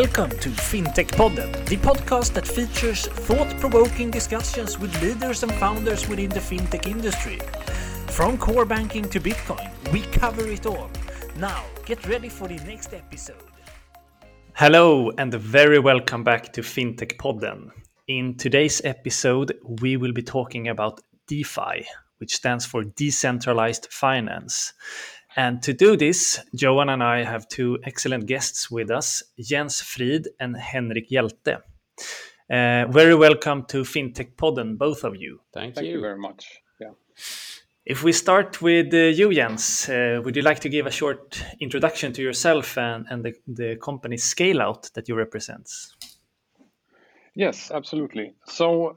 Welcome to Fintech-podden, the podcast that features thought-provoking discussions with leaders and founders within the fintech industry. From core banking to Bitcoin, we cover it all. Now, get ready for the next episode. Hello and very welcome back to Fintech-podden. In today's episode, we will be talking about DeFi, which stands for Decentralized Finance. And to do this, Johan and I have two excellent guests with us, Jens Frid and Henrik Hjälte. Very welcome to Fintech-podden, both of you. Thank you very much. Yeah. If we start with you, Jens, would you like to give a short introduction to yourself and the company ScaleOut that you represent? Yes, absolutely. So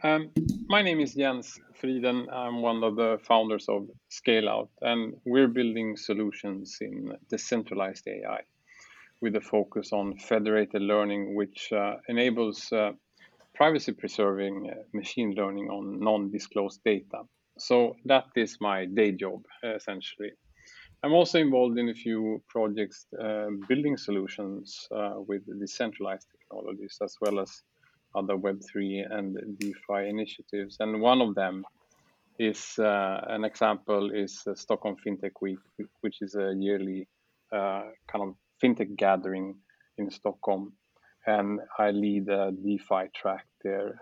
my name is Jens Frid. I'm one of the founders of ScaleOut, and we're building solutions in decentralized AI with a focus on federated learning, which enables privacy-preserving machine learning on non-disclosed data. So that is my day job, essentially. I'm also involved in a few projects building solutions with decentralized technologies, as well as other Web3 and DeFi initiatives. And one of them is, an example is Stockholm Fintech Week, which is a yearly kind of fintech gathering in Stockholm. And I lead a DeFi track there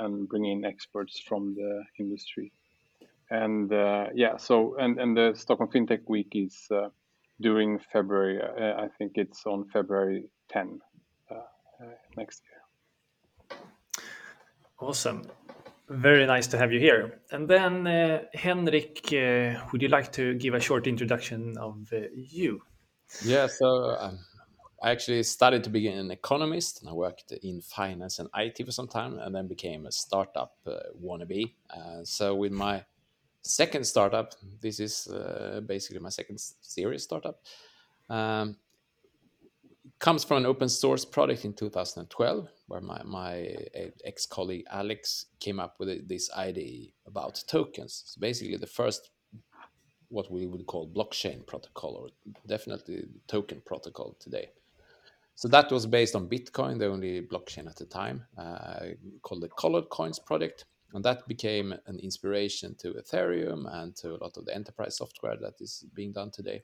and bring in experts from the industry. And so the Stockholm Fintech Week is during February. I think it's on February 10 next year. Awesome. Very nice to have you here. And then, Henrik, would you like to give a short introduction of you? Yeah, so I actually studied to be an economist, and I worked in finance and IT for some time, and then became a startup wannabe. So with my second startup, this is basically my second serious startup, comes from an open source product in 2012, where my ex-colleague Alex came up with this idea about tokens. So basically the first, what we would call blockchain protocol, or definitely token protocol today. So that was based on Bitcoin, the only blockchain at the time, called the Colored Coins project. And that became an inspiration to Ethereum and to a lot of the enterprise software that is being done today.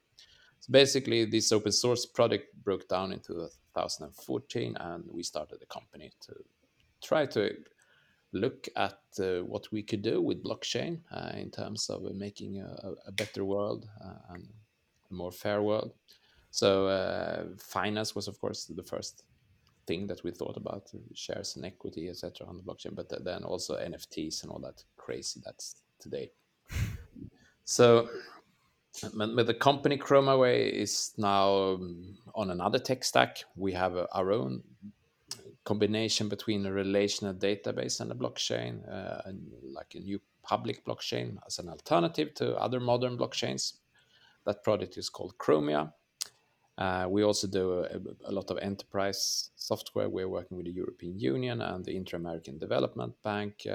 So basically, this open source product broke down in 2014, and we started the company to try to look at what we could do with blockchain in terms of making a better world and a more fair world. So finance was, of course, the first thing that we thought about, shares and equity, etc., on the blockchain, but then also NFTs and all that crazy that's today. So... But the company ChromaWay is now on another tech stack. We have our own combination between a relational database and a blockchain, and like a new public blockchain as an alternative to other modern blockchains. That product is called Chromia. We also do a lot of enterprise software. We're working with the European Union and the Inter-American Development Bank.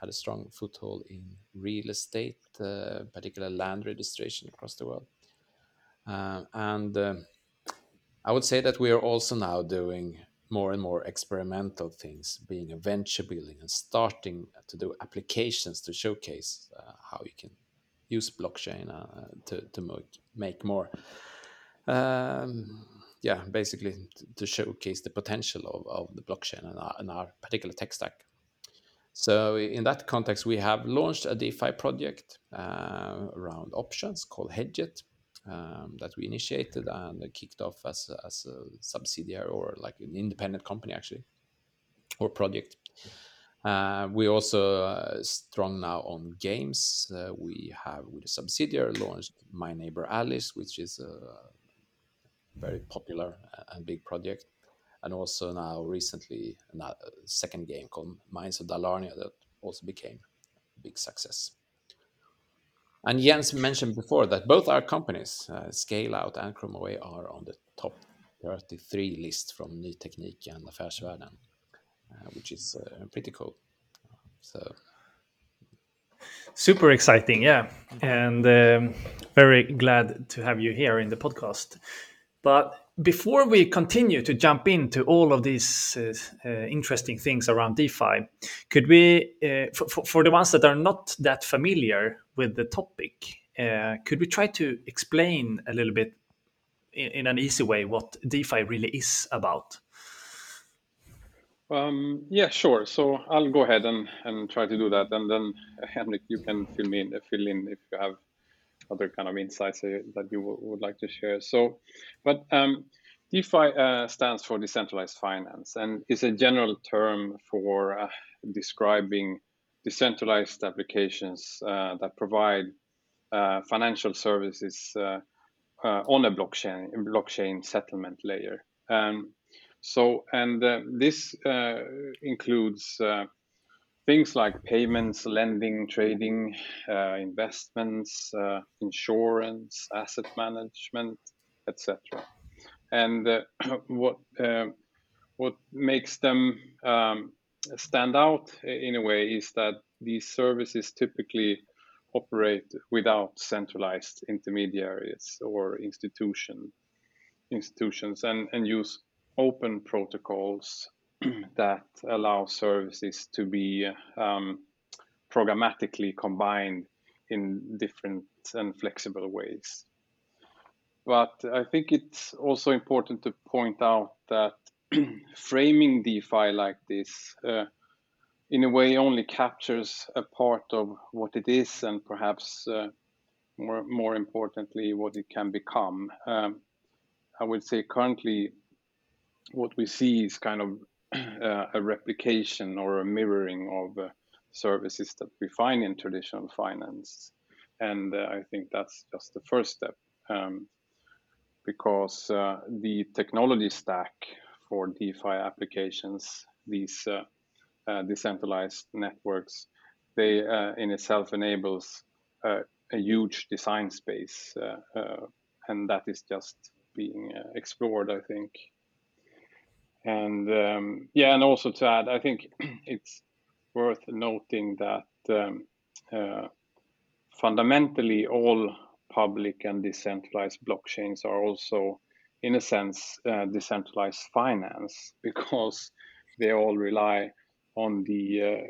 Had a strong foothold in real estate, particularly land registration across the world. And I would say that we are also now doing more and more experimental things, being a venture building and starting to do applications to showcase how you can use blockchain to make more. Basically to showcase the potential of the blockchain and our particular tech stack. So in that context, we have launched a DeFi project around options called Hedget that we initiated and kicked off as a subsidiary, or like an independent company actually, or project. We're also strong now on games. We have, with a subsidiary, launched My Neighbor Alice, which is a very popular and big project. And also now recently, a second game called Mines of Dalarnia that also became a big success. And Jens mentioned before that both our companies, ScaleOut and ChromaWay, are on the top 33 list from Ny Teknik and Affärsvärlden, which is pretty cool. So super exciting, yeah. And very glad to have you here in the podcast. But before we continue to jump into all of these interesting things around DeFi, could we, for the ones that are not that familiar with the topic, could we try to explain a little bit in an easy way what DeFi really is about? Yeah, sure. So I'll go ahead and try to do that. And then, Henrik, you can fill in if you have other kind of insights that you would like to share. So, but DeFi stands for decentralized finance, and is a general term for describing decentralized applications that provide financial services on a blockchain settlement layer. This includes things like payments, lending, trading, investments, insurance, asset management, etc. And what makes them stand out in a way is that these services typically operate without centralized intermediaries or institutions and use open protocols that allow services to be programmatically combined in different and flexible ways. But I think it's also important to point out that framing DeFi like this in a way only captures a part of what it is, and perhaps more importantly, what it can become. I would say currently what we see is kind of a replication or a mirroring of services that we find in traditional finance, and I think that's just the first step, because the technology stack for DeFi applications, these decentralized networks, they in itself enables a huge design space, and that is just being explored, I think. And and also to add, I think it's worth noting that fundamentally all public and decentralized blockchains are also, in a sense, decentralized finance, because they all rely on the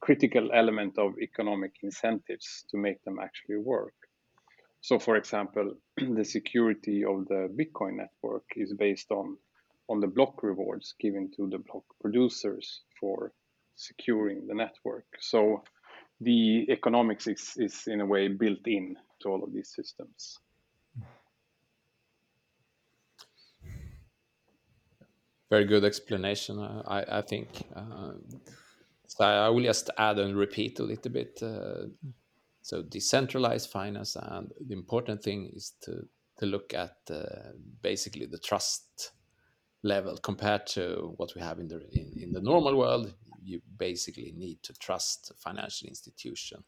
critical element of economic incentives to make them actually work. So, for example, the security of the Bitcoin network is based on the block rewards given to the block producers for securing the network. So the economics is in a way built in to all of these systems. Very good explanation, I think. So I will just add and repeat a little bit. So decentralized finance, and the important thing is to look at basically the trust level compared to what we have in the normal world. You basically need to trust financial institution.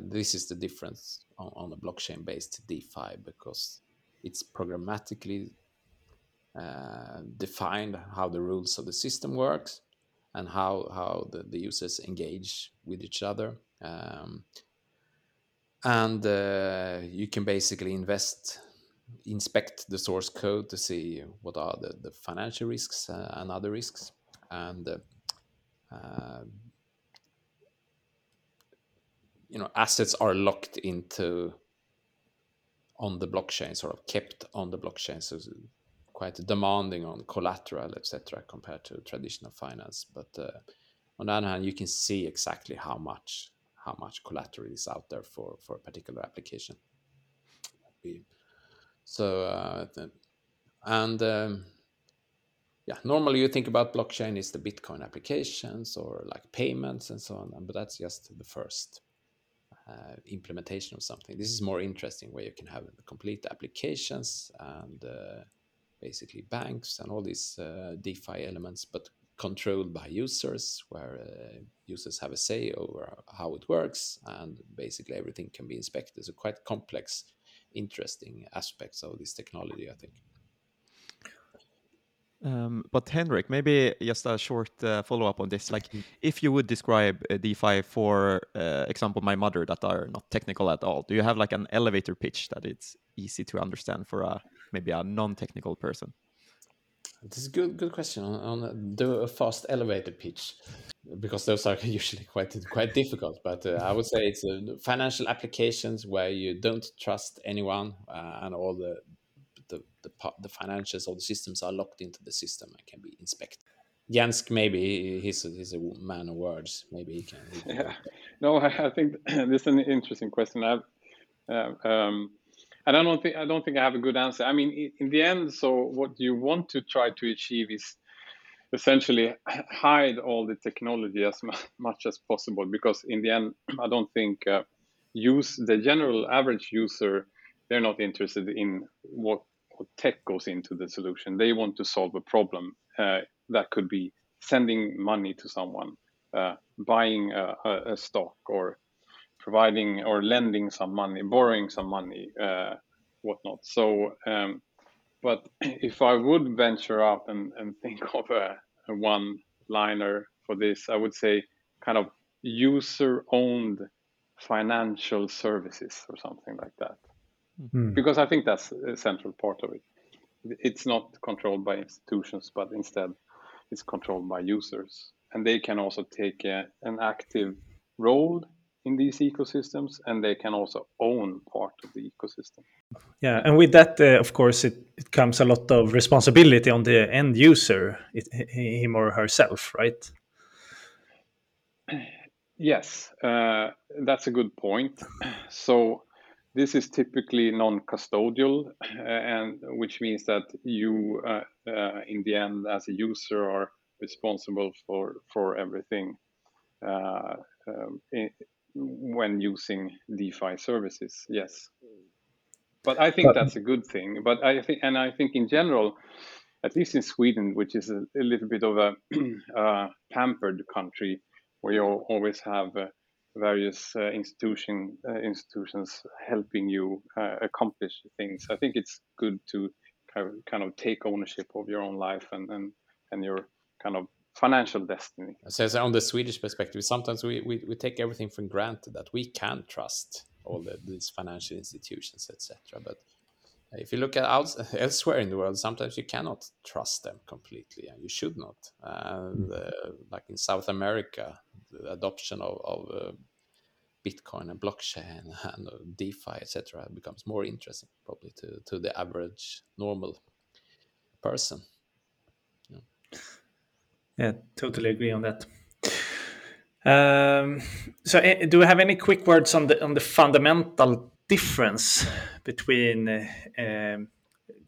This is the difference on the blockchain-based DeFi, because it's programmatically defined how the rules of the system works and how the users engage with each other. You can basically inspect the source code to see what are the financial risks and other risks, and assets are locked into on the blockchain, sort of kept on the blockchain, so quite demanding on collateral, etc., compared to traditional finance. But on the other hand, you can see exactly how much collateral is out there for a particular application. So, normally you think about blockchain is the Bitcoin applications or like payments and so on, but that's just the first implementation of something. This is more interesting, where you can have complete applications and basically banks and all these DeFi elements, but controlled by users, where users have a say over how it works, and basically everything can be inspected. So quite complex, interesting aspects of this technology, I think. But Henrik, maybe just a short follow-up on this. Like, if you would describe DeFi for example, my mother, that are not technical at all, do you have like an elevator pitch that it's easy to understand for a maybe a non-technical person? This is a good question. On do a fast elevator pitch, because those are usually quite difficult. But I would say it's financial applications where you don't trust anyone, and all the financials or the systems are locked into the system and can be inspected. Jansk, maybe he's a man of words. Maybe he can. Yeah. No, I think this is an interesting question. I don't think I have a good answer. I mean, in the end, so what you want to try to achieve is essentially hide all the technology as much as possible, because in the end, I don't think the general average user, they're not interested in what tech goes into the solution. They want to solve a problem that could be sending money to someone, buying a stock, or providing or lending some money, borrowing some money, whatnot. So, but if I would venture out and think of a one-liner for this, I would say kind of user-owned financial services or something like that. Mm-hmm. Because I think that's a central part of it. It's not controlled by institutions, but instead it's controlled by users. And they can also take an active role in these ecosystems, and they can also own part of the ecosystem. Yeah, and with that, of course, it comes a lot of responsibility on the end user, him or herself, right? Yes, that's a good point. So this is typically non-custodial, and which means that you, in the end, as a user, are responsible for everything when using DeFi services, yes. But I think that's a good thing. But I think in general, at least in Sweden, which is a little bit of a pampered country, where you always have various institutions helping you accomplish things. I think it's good to kind of take ownership of your own life and your kind of financial destiny. So on the Swedish perspective, sometimes we take everything for granted, that we can trust all these financial institutions, etc. But if you look at elsewhere in the world, sometimes you cannot trust them completely, and you should not. And like in South America, the adoption of Bitcoin and blockchain and DeFi, etc., becomes more interesting probably to the average normal person. Yeah. Yeah, totally agree on that. So do we have any quick words on the fundamental difference between the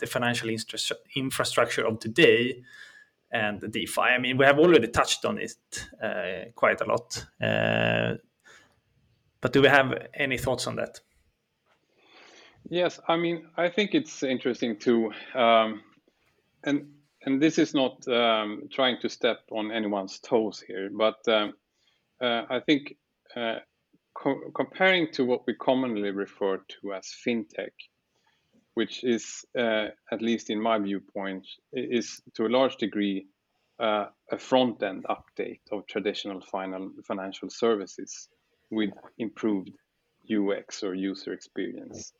financial infrastructure of today and the DeFi? I mean, we have already touched on it quite a lot. But do we have any thoughts on that? Yes, I mean, I think it's interesting too. And this is not trying to step on anyone's toes here, but I think comparing to what we commonly refer to as fintech, which is, at least in my viewpoint, is to a large degree a front-end update of traditional financial services with improved UX or user experience.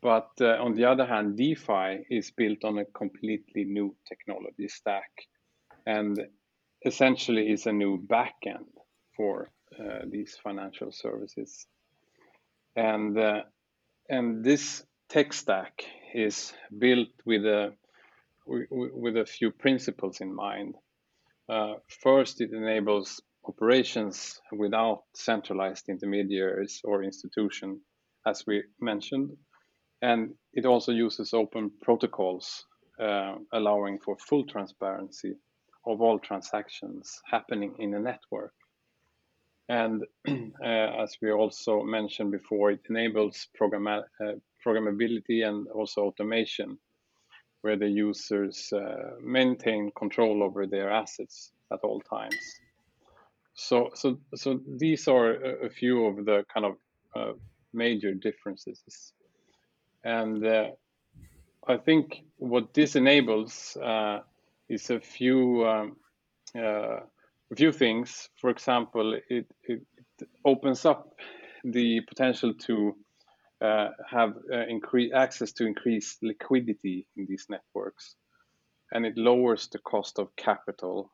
But on the other hand, DeFi is built on a completely new technology stack, and essentially is a new backend for these financial services. And this tech stack is built with a few principles in mind. First, it enables operations without centralized intermediaries or institution, as we mentioned. And it also uses open protocols, allowing for full transparency of all transactions happening in a network. And as we also mentioned before, it enables programmability and also automation, where the users maintain control over their assets at all times. So these are a few of the kind of major differences. And I think what this enables is a few things. For example, it opens up the potential to have access to increased liquidity in these networks, and it lowers the cost of capital.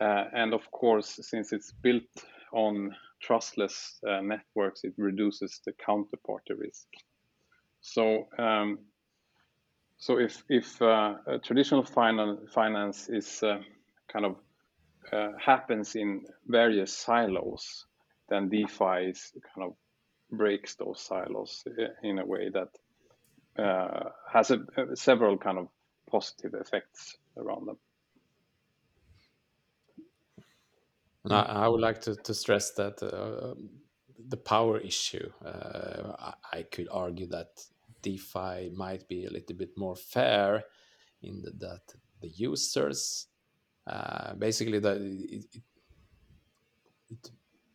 And of course, since it's built on trustless networks, it reduces the counterparty risk. So if traditional finance is happens in various silos, then DeFi is kind of breaks those silos in a way that has several kind of positive effects around them. And I would like to stress that the power issue. I could argue that DeFi might be a little bit more fair in that the users basically it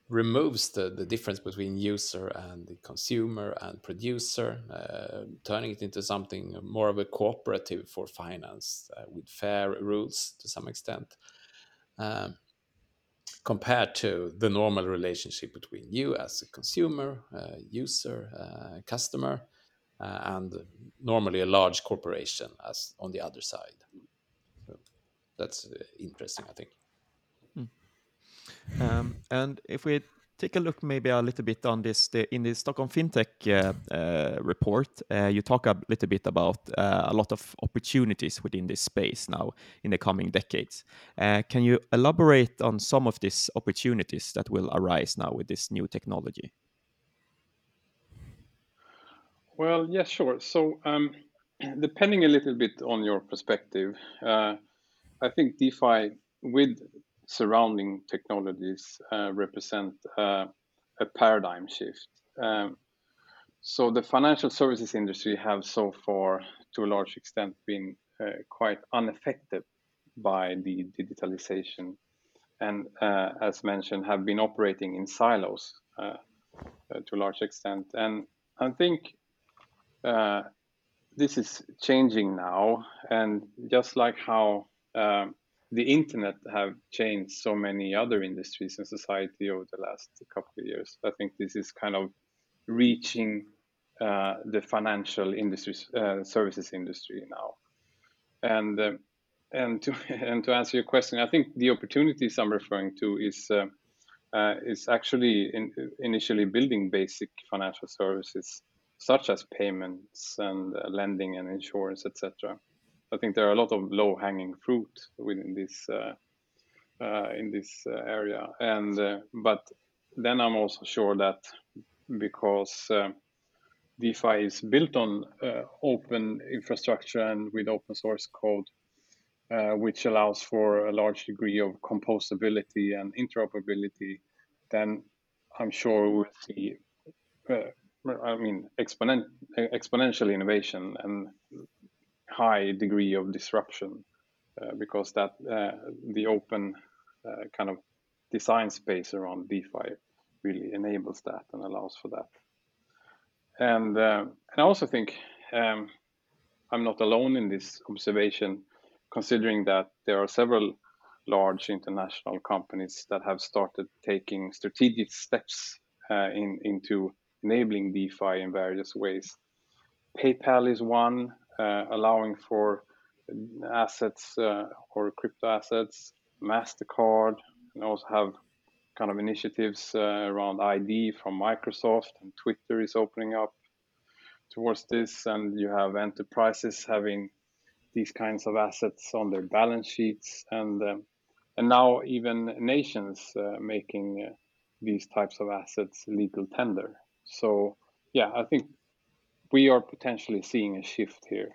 removes the difference between user and the consumer and producer, turning it into something more of a cooperative for finance with fair rules to some extent, compared to the normal relationship between you as a consumer, user, customer, and normally a large corporation as on the other side. So that's interesting, I think. And if we take a look maybe a little bit on this, in the Stockholm Fintech report, you talk a little bit about a lot of opportunities within this space now in the coming decades. Can you elaborate on some of these opportunities that will arise now with this new technology? Well, yeah, sure. So depending a little bit on your perspective, I think DeFi with surrounding technologies represent a paradigm shift. So the financial services industry have so far, to a large extent, been quite unaffected by the digitalization and, as mentioned, have been operating in silos to a large extent. And I think this is changing now, and just like how the internet have changed so many other industries in society over the last couple of years. I think this is kind of reaching the financial industries, services industry now. And to answer your question, I think the opportunities I'm referring to is actually initially building basic financial services such as payments and lending and insurance, etc. I think there are a lot of low-hanging fruit within this in this area, and but then I'm also sure that because DeFi is built on open infrastructure and with open source code, which allows for a large degree of composability and interoperability, then I'm sure we'll see exponential innovation and high degree of disruption because that the open kind of design space around DeFi really enables that and allows for that. And I also think I'm not alone in this observation, considering that there are several large international companies that have started taking strategic steps into enabling DeFi in various ways. PayPal is one. Allowing for assets or crypto assets, MasterCard, and also have kind of initiatives around ID from Microsoft, and Twitter is opening up towards this, and you have enterprises having these kinds of assets on their balance sheets, and now even nations making these types of assets legal tender. So yeah, I think we are potentially seeing a shift here.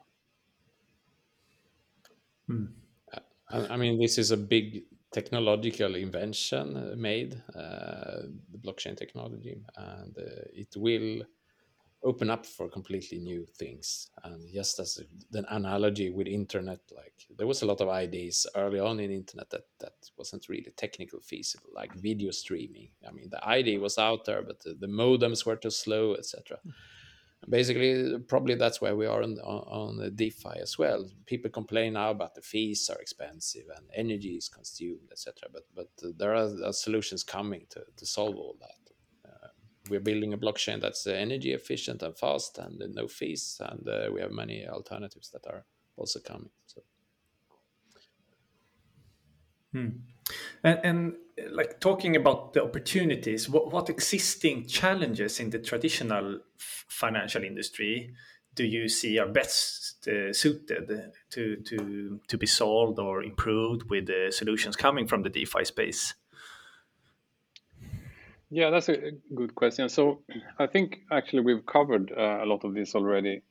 I mean, this is a big technological invention made, the blockchain technology, and it will open up for completely new things. And just as an analogy with internet, like there was a lot of ideas early on in internet that wasn't really technically feasible, like video streaming. I mean, the idea was out there, but the modems were too slow, etc. Basically, probably that's where we are on DeFi as well. People complain now about the fees are expensive and energy is consumed, etc. But there are solutions coming to solve all that. we're building a blockchain that's energy efficient and fast and no fees, and we have many alternatives that are also coming. So. And like talking about the opportunities, what existing challenges in the traditional financial industry do you see are best suited to be solved or improved with the solutions coming from the DeFi space? Yeah, that's a good question. So I think actually we've covered a lot of this already.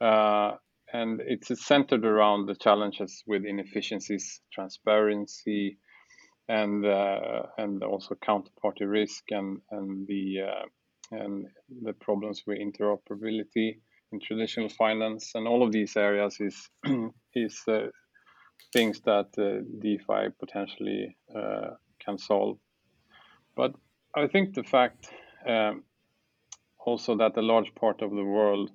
And it's centered around the challenges with inefficiencies, transparency, and also counterparty risk, and the problems with interoperability in traditional finance, and all of these areas is things that DeFi potentially can solve. But I think the fact also that a large part of the world,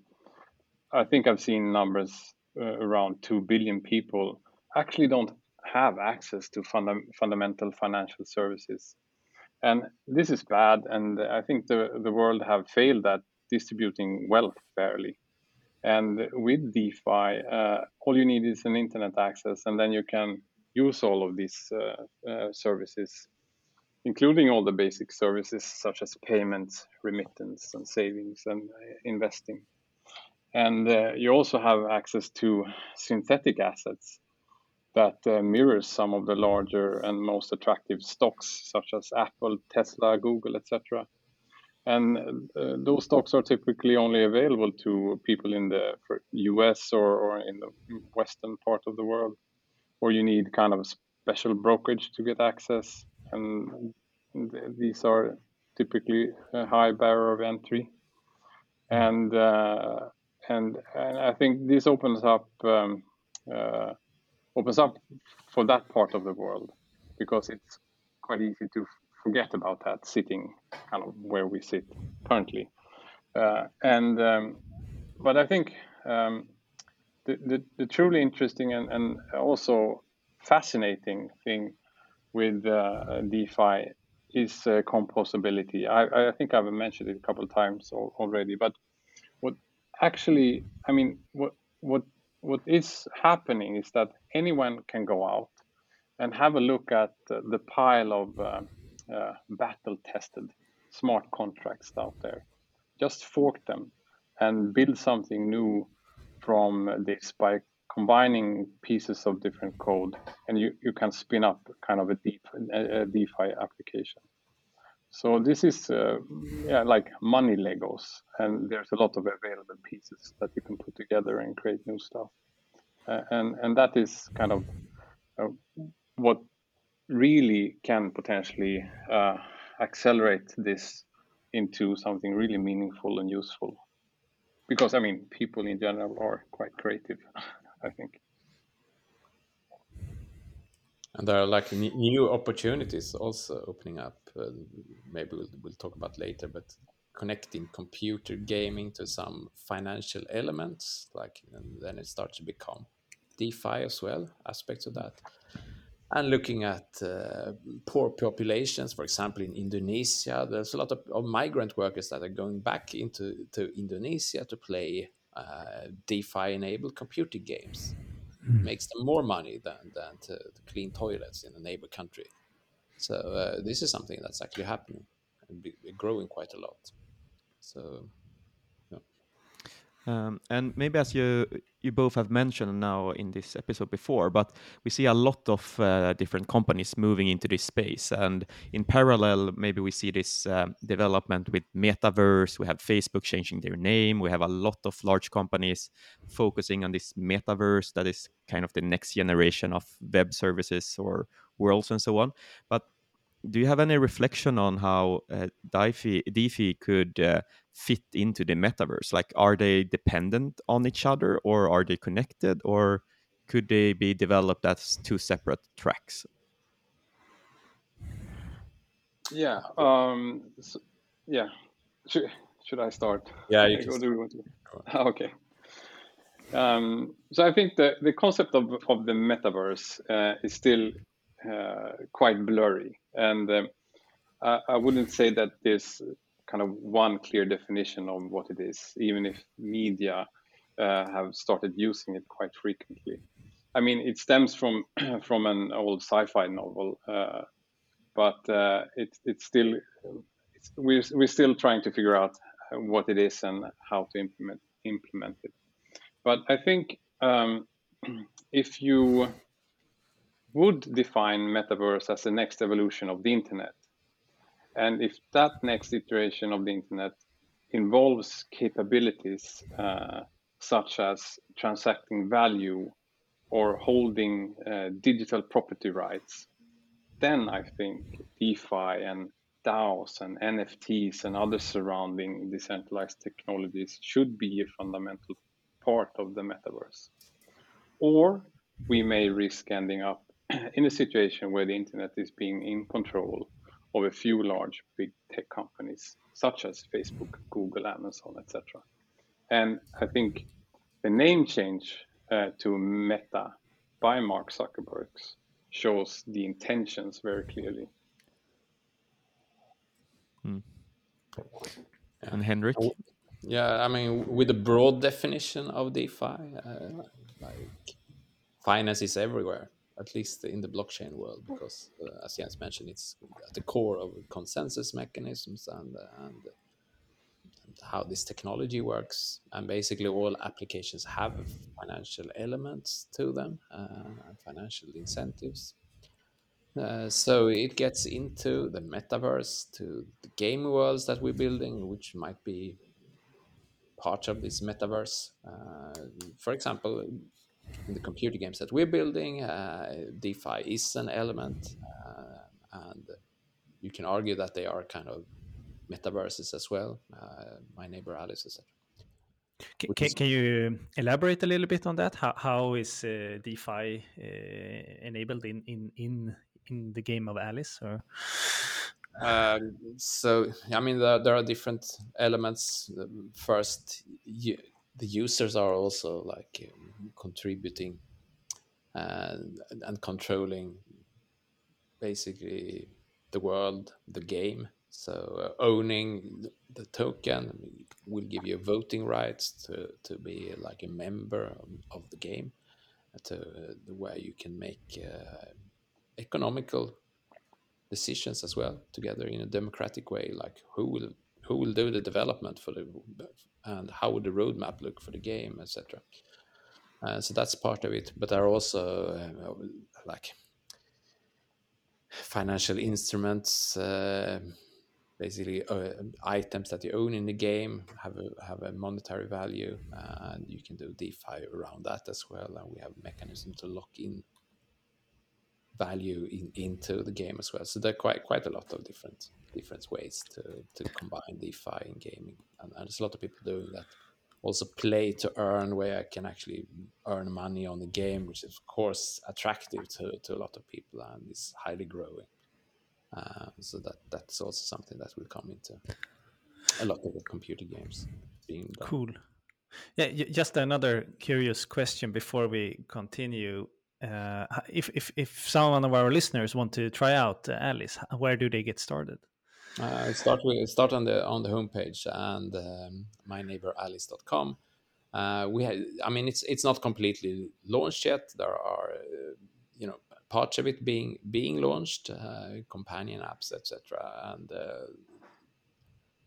I think I've seen numbers around 2 billion people actually don't have access to fundamental financial services. And this is bad. And I think the world have failed at distributing wealth fairly. And with DeFi, all you need is an internet access, and then you can use all of these services, including all the basic services such as payments, remittance, and savings, and investing. And you also have access to synthetic assets that mirrors some of the larger and most attractive stocks, such as Apple, Tesla, Google, etc. And those stocks are typically only available to people in the US or in the Western part of the world, or you need kind of special brokerage to get access. And these are typically a high barrier of entry. And I think this opens up for that part of the world, because it's quite easy to forget about that sitting kind of where we sit currently. But I think the truly interesting and also fascinating thing with DeFi is composability. I think I've mentioned it a couple of times already, but what is happening is that anyone can go out and have a look at the pile of battle-tested smart contracts out there. Just fork them and build something new from this by combining pieces of different code, and you can spin up kind of a DeFi application. So this is like money Legos, and there's a lot of available pieces that you can put together and create new stuff. And that is kind of what really can potentially accelerate this into something really meaningful and useful. Because, I mean, people in general are quite creative, I think. And there are like new opportunities also opening up. Maybe we'll talk about later, but connecting computer gaming to some financial elements, like, and then it starts to become DeFi as well, aspects of that. And looking at poor populations, for example, in Indonesia, there's a lot of migrant workers that are going back to Indonesia to play DeFi-enabled computer games. Makes them more money than to clean toilets in a neighbor country. So this is something that's actually happening and growing quite a lot. So, yeah. And maybe as you both have mentioned now in this episode before, but we see a lot of different companies moving into this space. And in parallel, maybe we see this development with metaverse. We have Facebook changing their name. We have a lot of large companies focusing on this metaverse that is kind of the next generation of web services or worlds and so on. But do you have any reflection on how DeFi could fit into the metaverse? Like, are they dependent on each other, or are they connected, or could they be developed as two separate tracks? Yeah. Yeah. Should I start? Yeah. You can. Do we want to? Okay. So I think the concept of the metaverse is still quite blurry, and I wouldn't say that there's kind of one clear definition of what it is, even if media have started using it quite frequently. I mean, it stems from from an old sci-fi novel, but it's still we're still trying to figure out what it is and how to implement it. But I think if you would define metaverse as the next evolution of the internet, and if that next iteration of the internet involves capabilities such as transacting value or holding digital property rights, then I think DeFi and DAOs and NFTs and other surrounding decentralized technologies should be a fundamental part of the metaverse. Or we may risk ending up in a situation where the internet is being in control of a few large big tech companies, such as Facebook, Google, Amazon, etc. And I think the name change to Meta by Mark Zuckerberg shows the intentions very clearly. And Henrik? Yeah, I mean, with a broad definition of DeFi, like finance is everywhere, at least in the blockchain world, because as Jens mentioned, it's at the core of consensus mechanisms and how this technology works. And basically all applications have financial elements to them and financial incentives. So it gets into the metaverse, to the game worlds that we're building, which might be part of this metaverse. For example, in the computer games that we're building, DeFi is an element, and you can argue that they are kind of metaverses as well. My Neighbor Alice, etc. Can you elaborate a little bit on that? How is DeFi enabled in the game of Alice? Or? So, I mean, there are different elements. First, the users are also like contributing and controlling basically the world, the game. So owning the token will give you voting rights to be like a member of the game, to where you can make economical decisions as well together in a democratic way, like who will do the development for the and how would the roadmap look for the game, etc. So that's part of it, but there are also like financial instruments, basically items that you own in the game have a monetary value, and you can do DeFi around that as well. And we have a mechanism to lock in value into the game as well. So there are quite a lot of different ways to combine DeFi in gaming, and there's a lot of people doing that. Also play to earn, where I can actually earn money on the game, which is of course attractive to a lot of people and is highly growing. So that's also something that will come into a lot of the computer games being done. Cool. Yeah, just another curious question before we continue. If someone of our listeners want to try out Alice, where do they get started? Start on the homepage and myneighboralice.com. It's not completely launched yet. There are parts of it being launched, companion apps, etc., and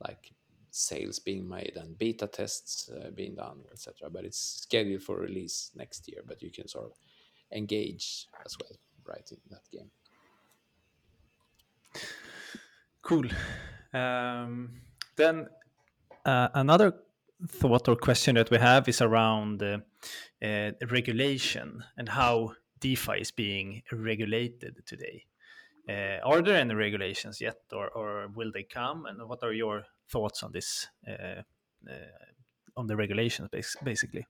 like sales being made and beta tests being done, etc. But it's scheduled for release next year. But you can sort of engage as well right in that game. Cool. Then another thought or question that we have is around regulation and how DeFi is being regulated today. Are there any regulations yet, or will they come? And what are your thoughts on this, on the regulations basically?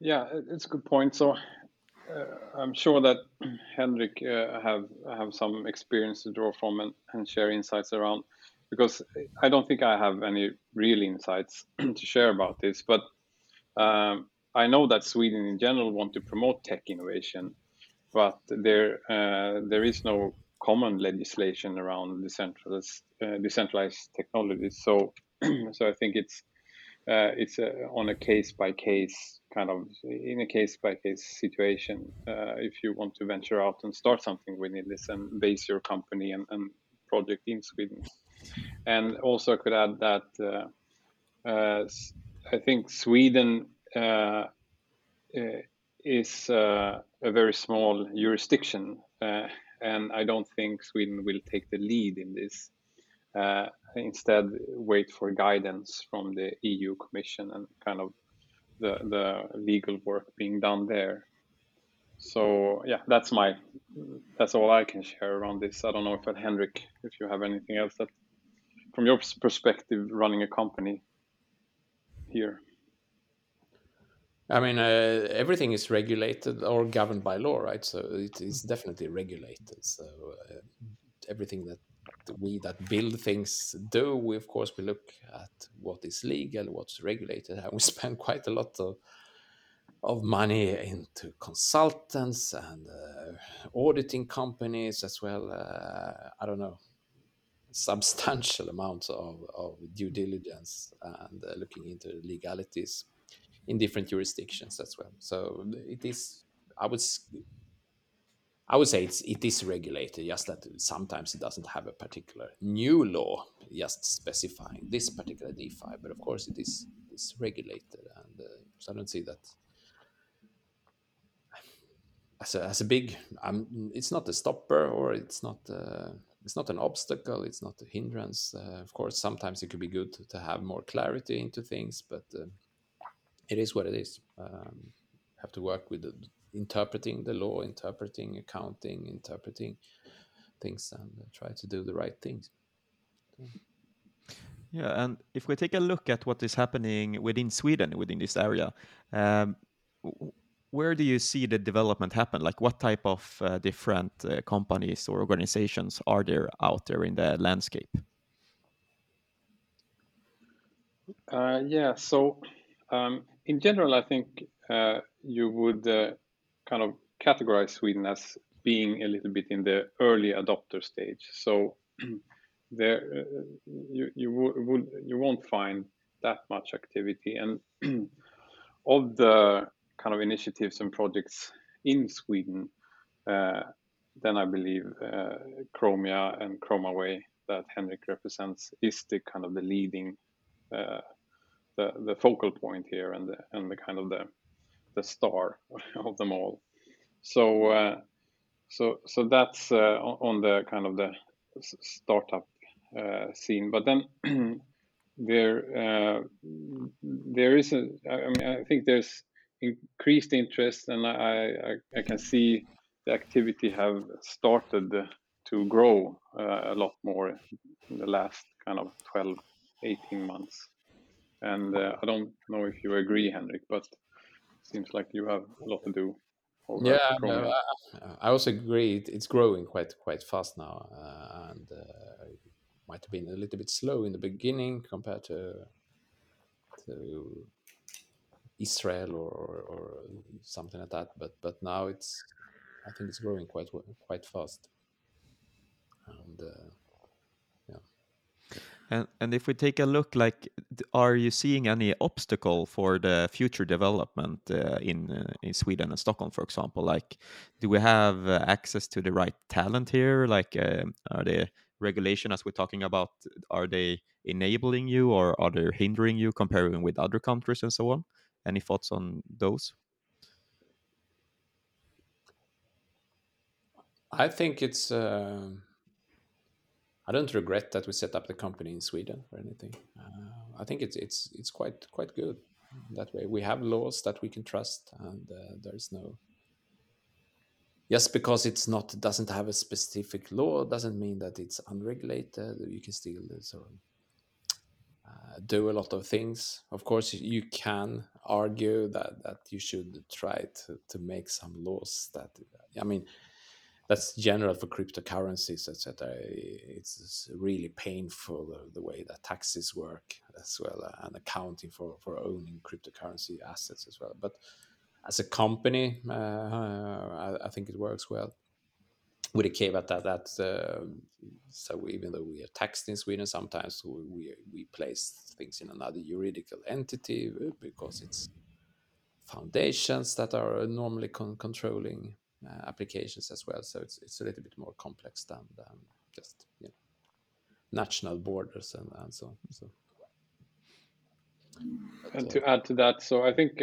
Yeah, it's a good point. So I'm sure that Henrik have some experience to draw from and share insights around, because I don't think I have any real insights to share about this. But I know that Sweden in general want to promote tech innovation, but there is no common legislation around decentralized technologies. So I think it's on a case by case situation. If you want to venture out and start something within this and base your company and project in Sweden, and also I could add that I think Sweden is a very small jurisdiction, and I don't think Sweden will take the lead in this. Instead, wait for guidance from the EU Commission and kind of the legal work being done there. So yeah, that's all I can share around this. I don't know if Henrik, if you have anything else that, from your perspective, running a company here. I mean, everything is regulated or governed by law, right? So it is definitely regulated. So everything that we that build things do, we of course we look at what is legal, what's regulated, and we spend quite a lot of money into consultants and auditing companies as well. I don't know, substantial amounts of due diligence and looking into legalities in different jurisdictions as well. So it is, I would say it is regulated, just that sometimes it doesn't have a particular new law just specifying this particular DeFi, but of course it is regulated, and so I don't see that as a big. It's not a stopper, or it's not an obstacle. It's not a hindrance. Of course, sometimes it could be good to have more clarity into things, but it is what it is. Have to work with the interpreting the law, interpreting accounting, interpreting things, and try to do the right things. Yeah, and if we take a look at what is happening within Sweden, within this area, where do you see the development happen? Like, what type of different companies or organizations are there out there in the landscape? In general, I think you would kind of categorize Sweden as being a little bit in the early adopter stage. So there you won't find that much activity, and of the kind of initiatives and projects in Sweden, then I believe Chromia and ChromaWay that Henrik represents is the kind of the leading, the focal point here, and the kind of the star of them all. So that's on the kind of the startup scene. But then there is I think there's increased interest, and I can see the activity have started to grow a lot more in the last kind of 12, 18 months. And I don't know if you agree, Henrik, but seems like you have a lot to do. Yeah, no, I also agree. It's growing quite fast now, and it might have been a little bit slow in the beginning compared to Israel or something like that. But now I think it's growing quite fast. And yeah. And if we take a look, like, are you seeing any obstacle for the future development in Sweden and Stockholm, for example? Like, do we have access to the right talent here? Like, are the regulation, as we're talking about, are they enabling you, or are they hindering you comparing with other countries and so on? Any thoughts on those? I think it's... I don't regret that we set up the company in Sweden or anything. I think it's quite good that way. We have laws that we can trust, and there's no. Just because doesn't have a specific law doesn't mean that it's unregulated. You can still do a lot of things. Of course, you can argue that you should try to make some laws that, I mean. That's general for cryptocurrencies, etc. It's really painful the way that taxes work as well, and accounting for owning cryptocurrency assets as well. But as a company, I think it works well. would it came at that so even though we are taxed in Sweden, sometimes we place things in another juridical entity because it's foundations that are normally controlling applications as well. So it's a little bit more complex than just, you know, national borders and so on. So. And to add to that, so I think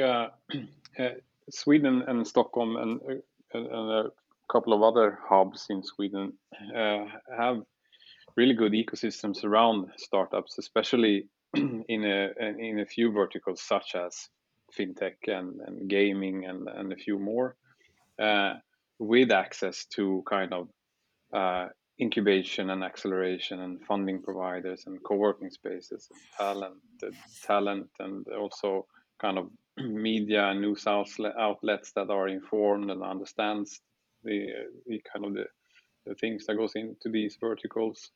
Sweden and Stockholm and a couple of other hubs in Sweden have really good ecosystems around startups, especially in a few verticals such as fintech and gaming and a few more, with access to kind of incubation and acceleration and funding providers and co-working spaces, talent, and also kind of media and news outlets that are informed and understands the kind of the things that goes into these verticals,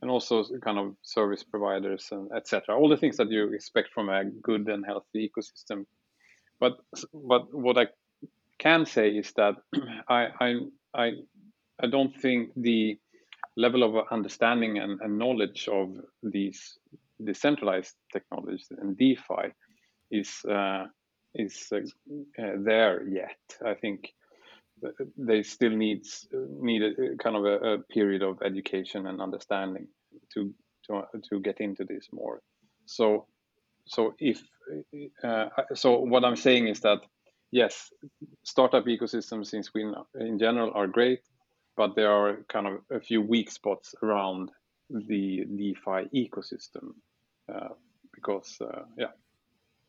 and also kind of service providers and etc. All the things that you expect from a good and healthy ecosystem. But what I can say is that I don't think the level of understanding and knowledge of these decentralized technologies and DeFi is there yet. I think they still need a kind of a period of education and understanding to get into this more. So what I'm saying is that yes, startup ecosystems in Sweden in general are great, but there are kind of a few weak spots around the DeFi ecosystem because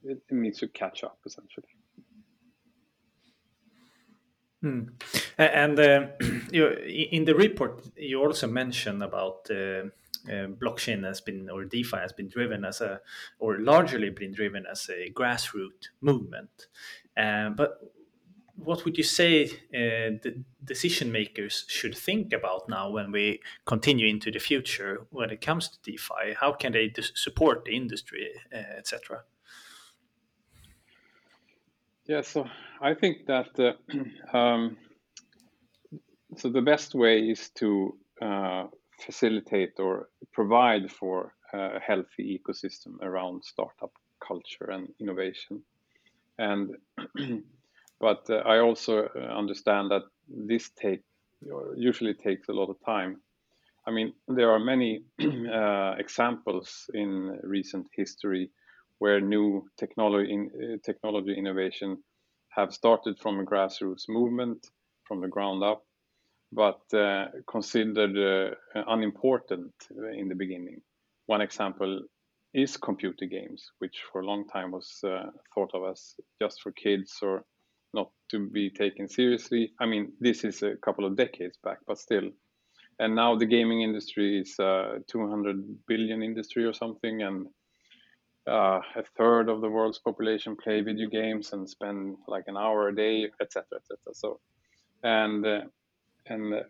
it needs to catch up essentially. And in the report, you also mentioned about blockchain has been, or DeFi has been driven as largely driven as a grassroots movement. But what would you say the decision makers should think about now when we continue into the future when it comes to DeFi? How can they support the industry, etc.? Yeah, so I think that so the best way is to facilitate or provide for a healthy ecosystem around startup culture and innovation. But I also understand that this usually takes a lot of time. I mean, there are many examples in recent history where new technology innovation have started from a grassroots movement, from the ground up, but considered unimportant in the beginning. One example is computer games, which for a long time was thought of as just for kids or not to be taken seriously. I mean, this is a couple of decades back, but still. And now the gaming industry is a 200 billion industry or something, and a third of the world's population play video games and spend like an hour a day, etc. So, and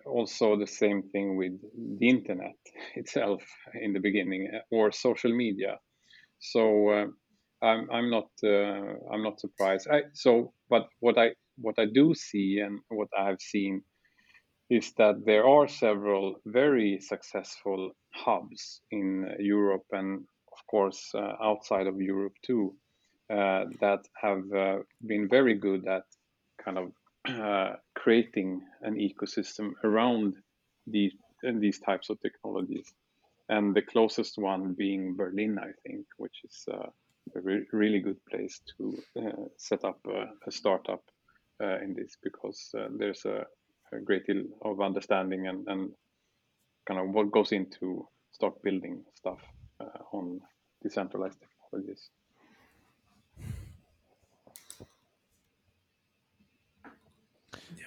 also the same thing with the internet itself in the beginning, or social media. So I'm not surprised. But what I do see and what I have seen is that there are several very successful hubs in Europe and, of course, outside of Europe too, that have been very good at kind of creating an ecosystem around these types of technologies. And the closest one being Berlin, I think, which is a really good place to set up a startup in this, because there's a great deal of understanding and kind of what goes into start building stuff on decentralized technologies.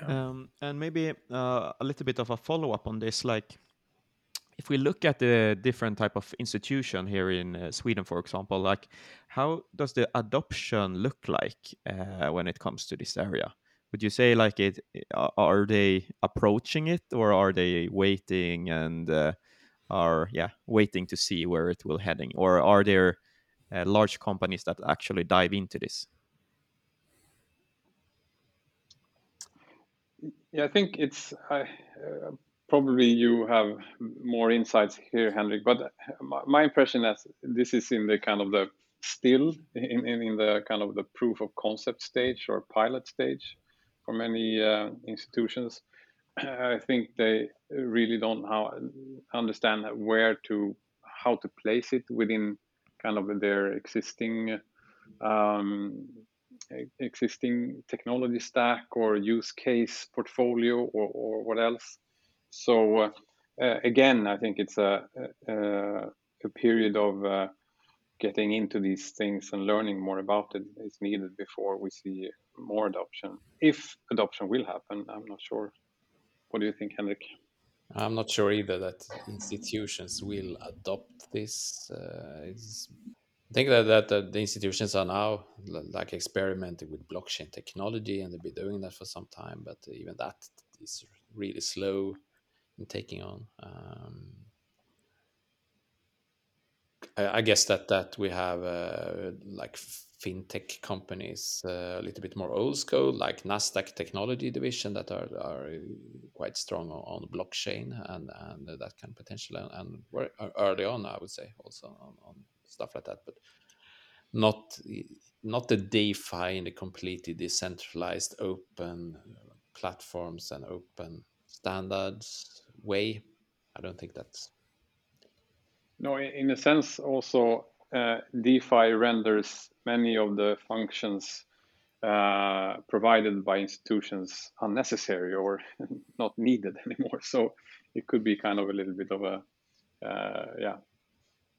Yeah. And maybe a little bit of a follow-up on this, like if we look at the different type of institution here in Sweden, for example, like how does the adoption look like when it comes to this area? Would you say like are they approaching it, or are they waiting and waiting to see where it will heading? Or are there large companies that actually dive into this? Yeah, I think it's probably you have more insights here, Henrik. But my impression is this is in the kind of the still in the kind of the proof of concept stage or pilot stage for many institutions. I think they really don't understand how to place it within kind of their existing technology stack or use case portfolio or what else. So again, I think it's a period of getting into these things and learning more about it is needed before we see more adoption. If adoption will happen, I'm not sure. What do you think, Henrik? I'm not sure either that institutions will adopt this. I think that the institutions are now like experimenting with blockchain technology, and they've been doing that for some time, but even that is really slow in taking on. I guess that we have like fintech companies a little bit more old school, like Nasdaq Technology Division, that are quite strong on blockchain and that kind of potential, and early on, I would say, also on stuff like that, but not the DeFi in the completely decentralized open platforms and open standards way. I don't think that's... No, in a sense, also DeFi renders many of the functions provided by institutions unnecessary or not needed anymore. So it could be kind of a little bit of a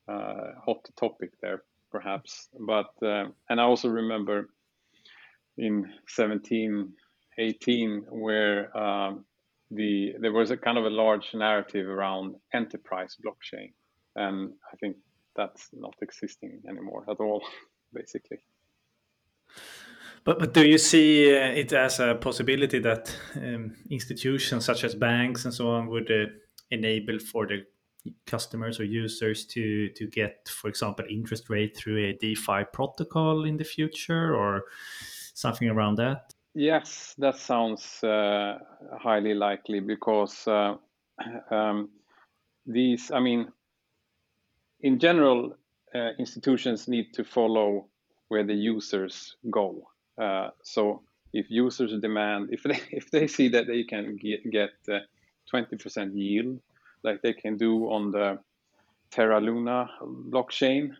hot topic there, perhaps. But and I also remember in 2017-18 where there was a kind of a large narrative around enterprise blockchain. And I think that's not existing anymore at all, basically. But do you see it as a possibility that institutions such as banks and so on would enable for the customers or users to get, for example, interest rate through a DeFi protocol in the future or something around that? Yes, that sounds highly likely because in general, institutions need to follow where the users go. So if users demand, if they see that they can get 20% yield, like they can do on the Terra Luna blockchain,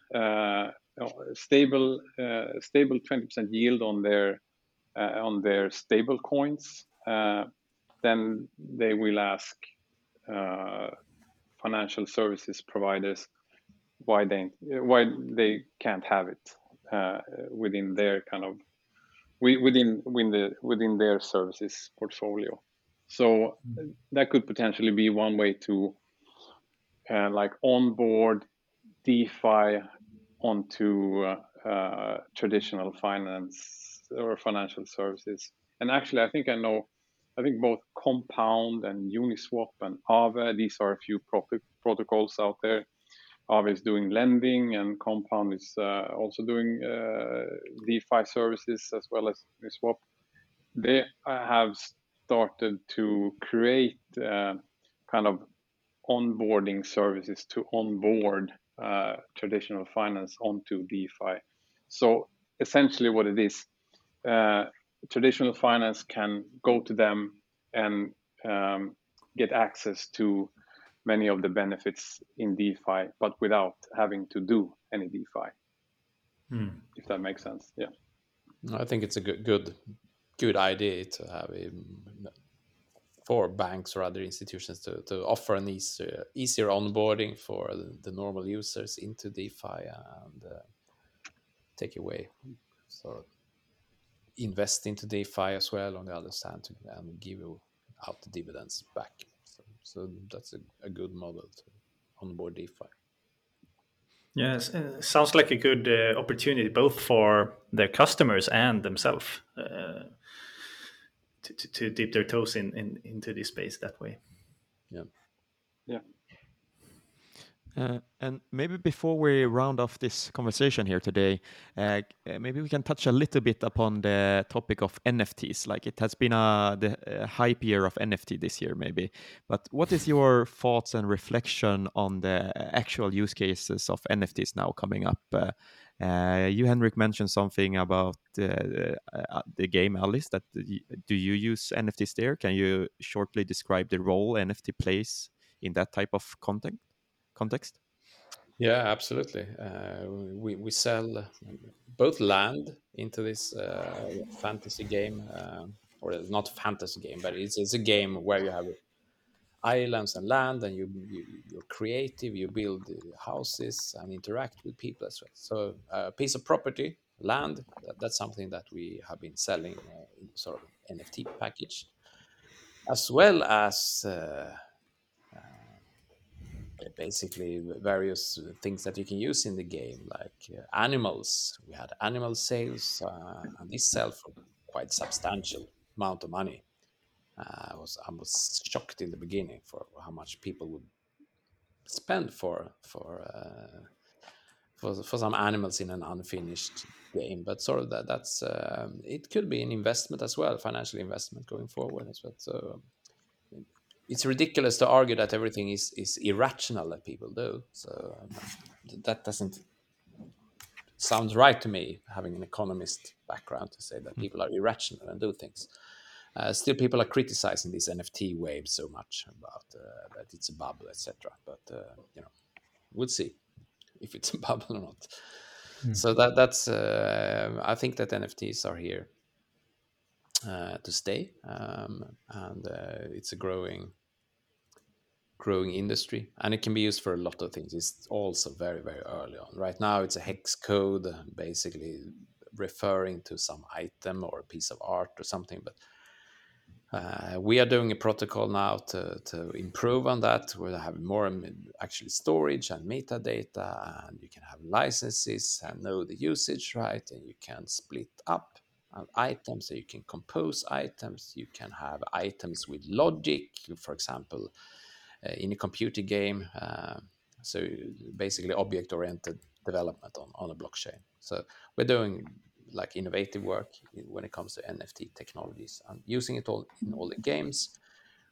stable 20% yield on their stable coins, then they will ask financial services providers why they can't have it within their kind of within their services portfolio. So that could potentially be one way to like onboard DeFi onto traditional finance or financial services. And actually, I think both Compound and Uniswap and Aave, these are a few protocols out there. Aave is doing lending, and Compound is also doing DeFi services as well as Uniswap. They have started to create kind of onboarding services to onboard traditional finance onto DeFi. So essentially what it is, traditional finance can go to them and get access to many of the benefits in DeFi, but without having to do any DeFi, if that makes sense. Yeah, I think it's a good idea to have for banks or other institutions to offer an easier onboarding for the normal users into DeFi and take away sort of invest into DeFi as well on the other hand and give out the dividends back. So that's a good model to onboard DeFi. Yes, sounds like a good opportunity both for their customers and themselves to dip their toes into this space that way. Yeah. And maybe before we round off this conversation here today, maybe we can touch a little bit upon the topic of NFTs. Like it has been the hype year of NFT this year, maybe. But what is your thoughts and reflection on the actual use cases of NFTs now coming up? You, Henrik, mentioned something about the game Alice. That do you use NFTs there? Can you shortly describe the role NFT plays in that type of context? Yeah, absolutely. We sell both land into this fantasy game, or it's not fantasy game, but it's a game where you have islands and land, and you're creative, you build houses and interact with people as well. So a piece of property, land, that's something that we have been selling in sort of NFT package, as well as basically various things that you can use in the game, like animals. We had animal sales, and this sell for quite substantial amount of money. I was shocked in the beginning for how much people would spend for some animals in an unfinished game. But sort of that's it could be an investment as well, financial investment going forward as well. So it's ridiculous to argue that everything is irrational that people do. So that doesn't sound right to me, having an economist background, to say that people are irrational and do things. Still, people are criticizing this NFT wave so much about that it's a bubble, etc. But we'll see if it's a bubble or not. So that's. I think that NFTs are here to stay, and it's a growing industry, and it can be used for a lot of things. It's also very, very early on. Right now, it's a hex code, basically referring to some item or a piece of art or something, but. We are doing a protocol now to improve on that. We'll have more actually storage and metadata, and you can have licenses and know the usage, right? And you can split up items, so you can compose items. You can have items with logic, for example, in a computer game. So basically object-oriented development on a blockchain. So we're doing like innovative work when it comes to NFT technologies and using it all in all the games.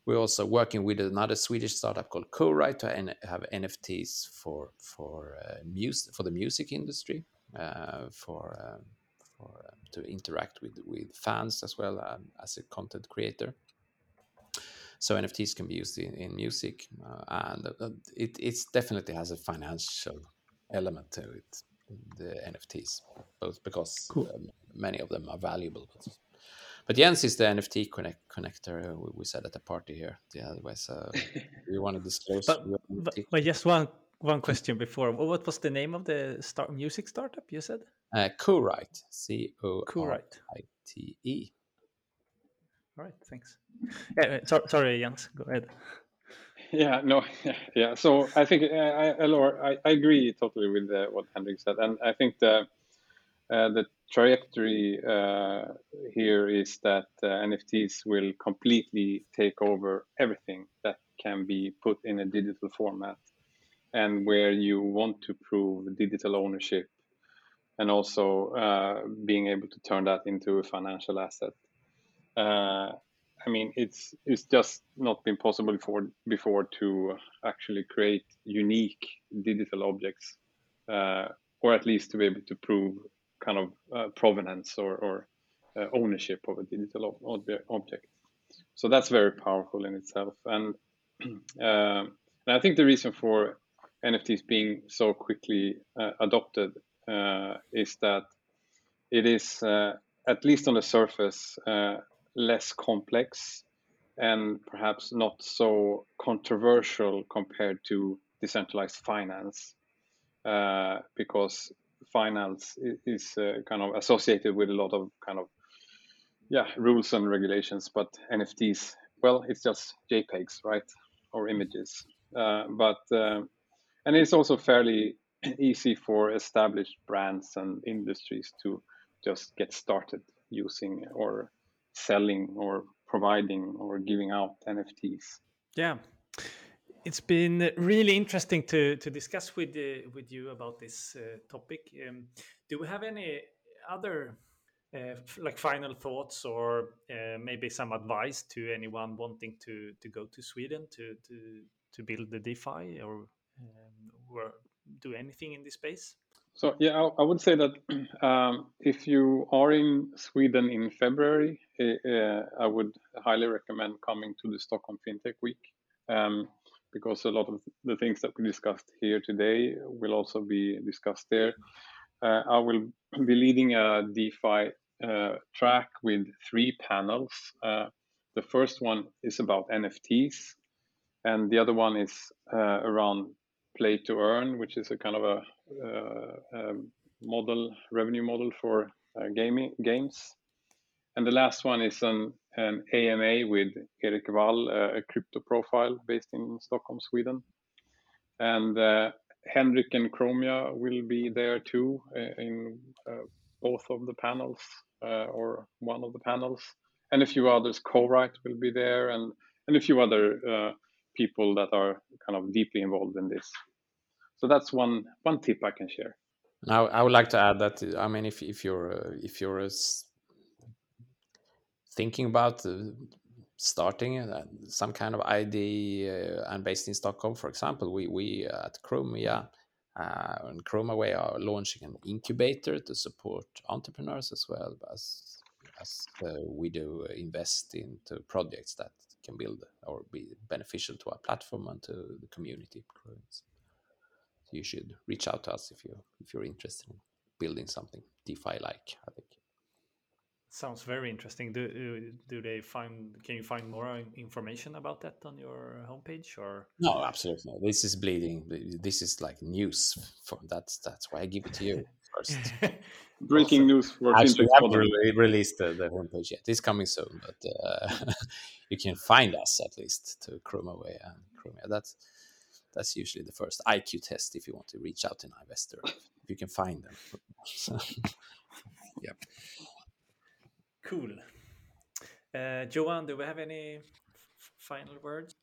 We're also working with another Swedish startup called Corite to have NFTs for the music industry, to interact with fans as well, as a content creator. So NFTs can be used in music, and it definitely has a financial element to it. The NFTs, both because cool. Many of them are valuable. But Jens is the NFT connector. We said at the party here. Yeah, otherwise we want to disclose. But just one question before. What was the name of the music startup you said? Corite. Corite. All right. Thanks. Sorry, Jens. Go ahead. Yeah, no, yeah. So I think I agree totally with what Henrik said, and I think the trajectory here is that NFTs will completely take over everything that can be put in a digital format, and where you want to prove digital ownership, and also being able to turn that into a financial asset. I mean, it's just not been possible before to actually create unique digital objects, or at least to be able to prove kind of provenance or ownership of a digital object. So that's very powerful in itself. And I think the reason for NFTs being so quickly adopted is that it is, at least on the surface, less complex and perhaps not so controversial compared to decentralized finance, because finance is kind of associated with a lot of kind of rules and regulations. But NFTs, well, it's just JPEGs, right, or images. And it's also fairly easy for established brands and industries to just get started using or selling or providing or giving out NFTs. Yeah, It's been really interesting to discuss with you about this topic. Do we have any other final thoughts or maybe some advice to anyone wanting to go to Sweden to build the DeFi or do anything in this space? So yeah, I would say that if you are in Sweden in February, I would highly recommend coming to the Stockholm Fintech Week because a lot of the things that we discussed here today will also be discussed there. I will be leading a DeFi track with 3 panels. The first one is about NFTs, and the other one is around play to earn, which is a kind of a revenue model for games. And the last one is an AMA with Erik Wall, a crypto profile based in Stockholm, Sweden. And Henrik and Chromia will be there too in both of the panels or one of the panels. And a few others, Corite will be there and a few other people that are kind of deeply involved in this. So that's one tip I can share. Now I would like to add that if you're thinking about starting some kind of ID and based in Stockholm, for example, we at Chromia and ChromaWay are launching an incubator to support entrepreneurs as well as we do invest into projects that can build or be beneficial to our platform and to the community. So you should reach out to us if you're interested in building something DeFi-like, I think. Sounds very interesting. Can you find more information about that on your homepage or? No, absolutely not. This is bleeding. This is like news. That's why I give it to you first. Breaking news for Fintech. We haven't released the homepage yet. It's coming soon, but you can find us at least to ChromaWay and Chromia. That's usually the first IQ test if you want to reach out to an investor. If you can find them. So, yep. Cool. Johan, do we have any final words?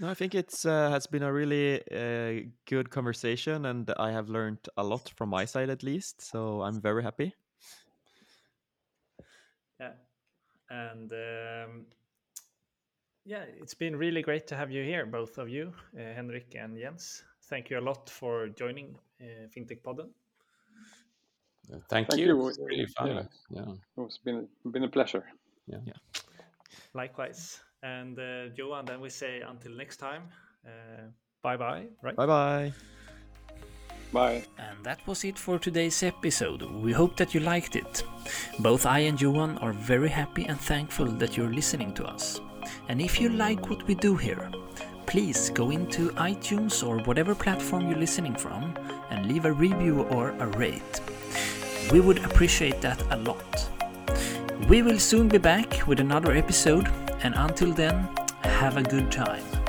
No, I think it has been a really good conversation, and I have learned a lot from my side at least, so I'm very happy. Yeah, and it's been really great to have you here, both of you, Henrik and Jens. Thank you a lot for joining Fintech Podden. Thank you. It's really fun. Yeah. It's been a pleasure. Yeah. Likewise. And Johan, then we say until next time. Bye-bye. Right? Bye-bye. Bye. And that was it for today's episode. We hope that you liked it. Both I and Johan are very happy and thankful that you're listening to us. And if you like what we do here, please go into iTunes or whatever platform you're listening from and leave a review or a rate. We would appreciate that a lot. We will soon be back with another episode, and until then, have a good time.